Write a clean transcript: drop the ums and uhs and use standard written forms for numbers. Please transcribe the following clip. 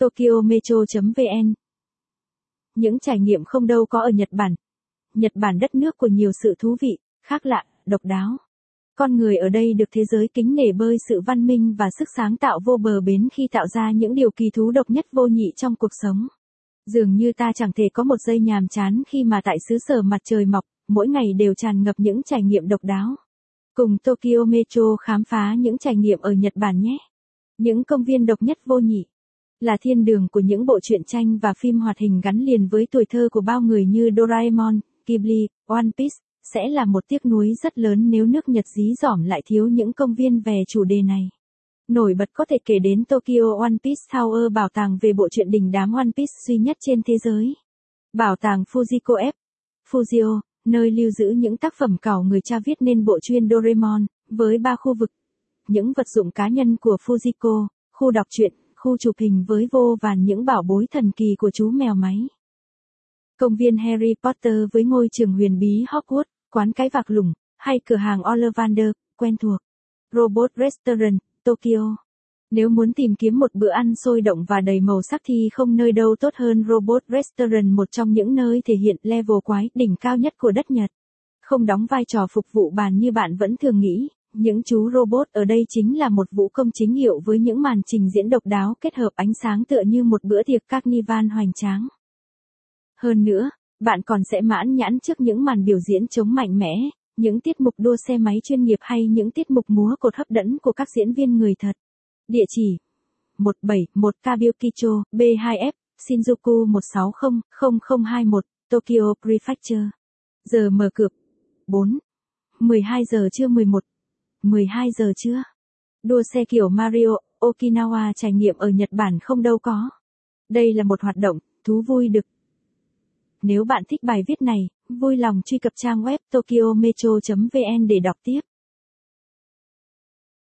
tokyometro.vn. Những trải nghiệm không đâu có ở Nhật Bản. Nhật Bản đất nước của nhiều sự thú vị, khác lạ, độc đáo. Con người ở đây được thế giới kính nể bởi sự văn minh và sức sáng tạo vô bờ bến khi tạo ra những điều kỳ thú độc nhất vô nhị trong cuộc sống. Dường như ta chẳng thể có một giây nhàm chán khi mà tại xứ sở mặt trời mọc, mỗi ngày đều tràn ngập những trải nghiệm độc đáo. Cùng Tokyo Metro khám phá những trải nghiệm ở Nhật Bản nhé. Những công viên độc nhất vô nhị là thiên đường của những bộ truyện tranh và phim hoạt hình gắn liền với tuổi thơ của bao người như Doraemon, Ghibli, One Piece, sẽ là một tiếc nuối rất lớn nếu nước Nhật dí dỏm lại thiếu những công viên về chủ đề này. Nổi bật có thể kể đến Tokyo One Piece Tower, bảo tàng về bộ truyện đình đám One Piece duy nhất trên thế giới. Bảo tàng Fujiko F. Fujio, nơi lưu giữ những tác phẩm cảo người cha viết nên bộ truyện Doraemon, với 3 khu vực. Những vật dụng cá nhân của Fujiko, khu đọc truyện, khu chụp hình với vô vàn những bảo bối thần kỳ của chú mèo máy. Công viên Harry Potter với ngôi trường huyền bí Hogwarts, quán cái vạc lủng, hay cửa hàng Ollivander, quen thuộc. Robot Restaurant, Tokyo. Nếu muốn tìm kiếm một bữa ăn sôi động và đầy màu sắc thì không nơi đâu tốt hơn Robot Restaurant, một trong những nơi thể hiện level quái đỉnh cao nhất của đất Nhật. Không đóng vai trò phục vụ bàn như bạn vẫn thường nghĩ, những chú robot ở đây chính là một vũ công chính hiệu với những màn trình diễn độc đáo kết hợp ánh sáng tựa như một bữa tiệc carnival hoành tráng. Hơn nữa, bạn còn sẽ mãn nhãn trước những màn biểu diễn chống mạnh mẽ, những tiết mục đua xe máy chuyên nghiệp hay những tiết mục múa cột hấp dẫn của các diễn viên người thật. Địa chỉ 171 Kabukicho, B2F, Shinjuku 1600021, Tokyo Prefecture. Giờ mở cửa 12 giờ trưa 12 giờ trưa. Đua xe kiểu Mario, Okinawa, trải nghiệm ở Nhật Bản không đâu có. Đây là một hoạt động thú vui được. Nếu bạn thích bài viết này, vui lòng truy cập trang web tokyometro.vn để đọc tiếp.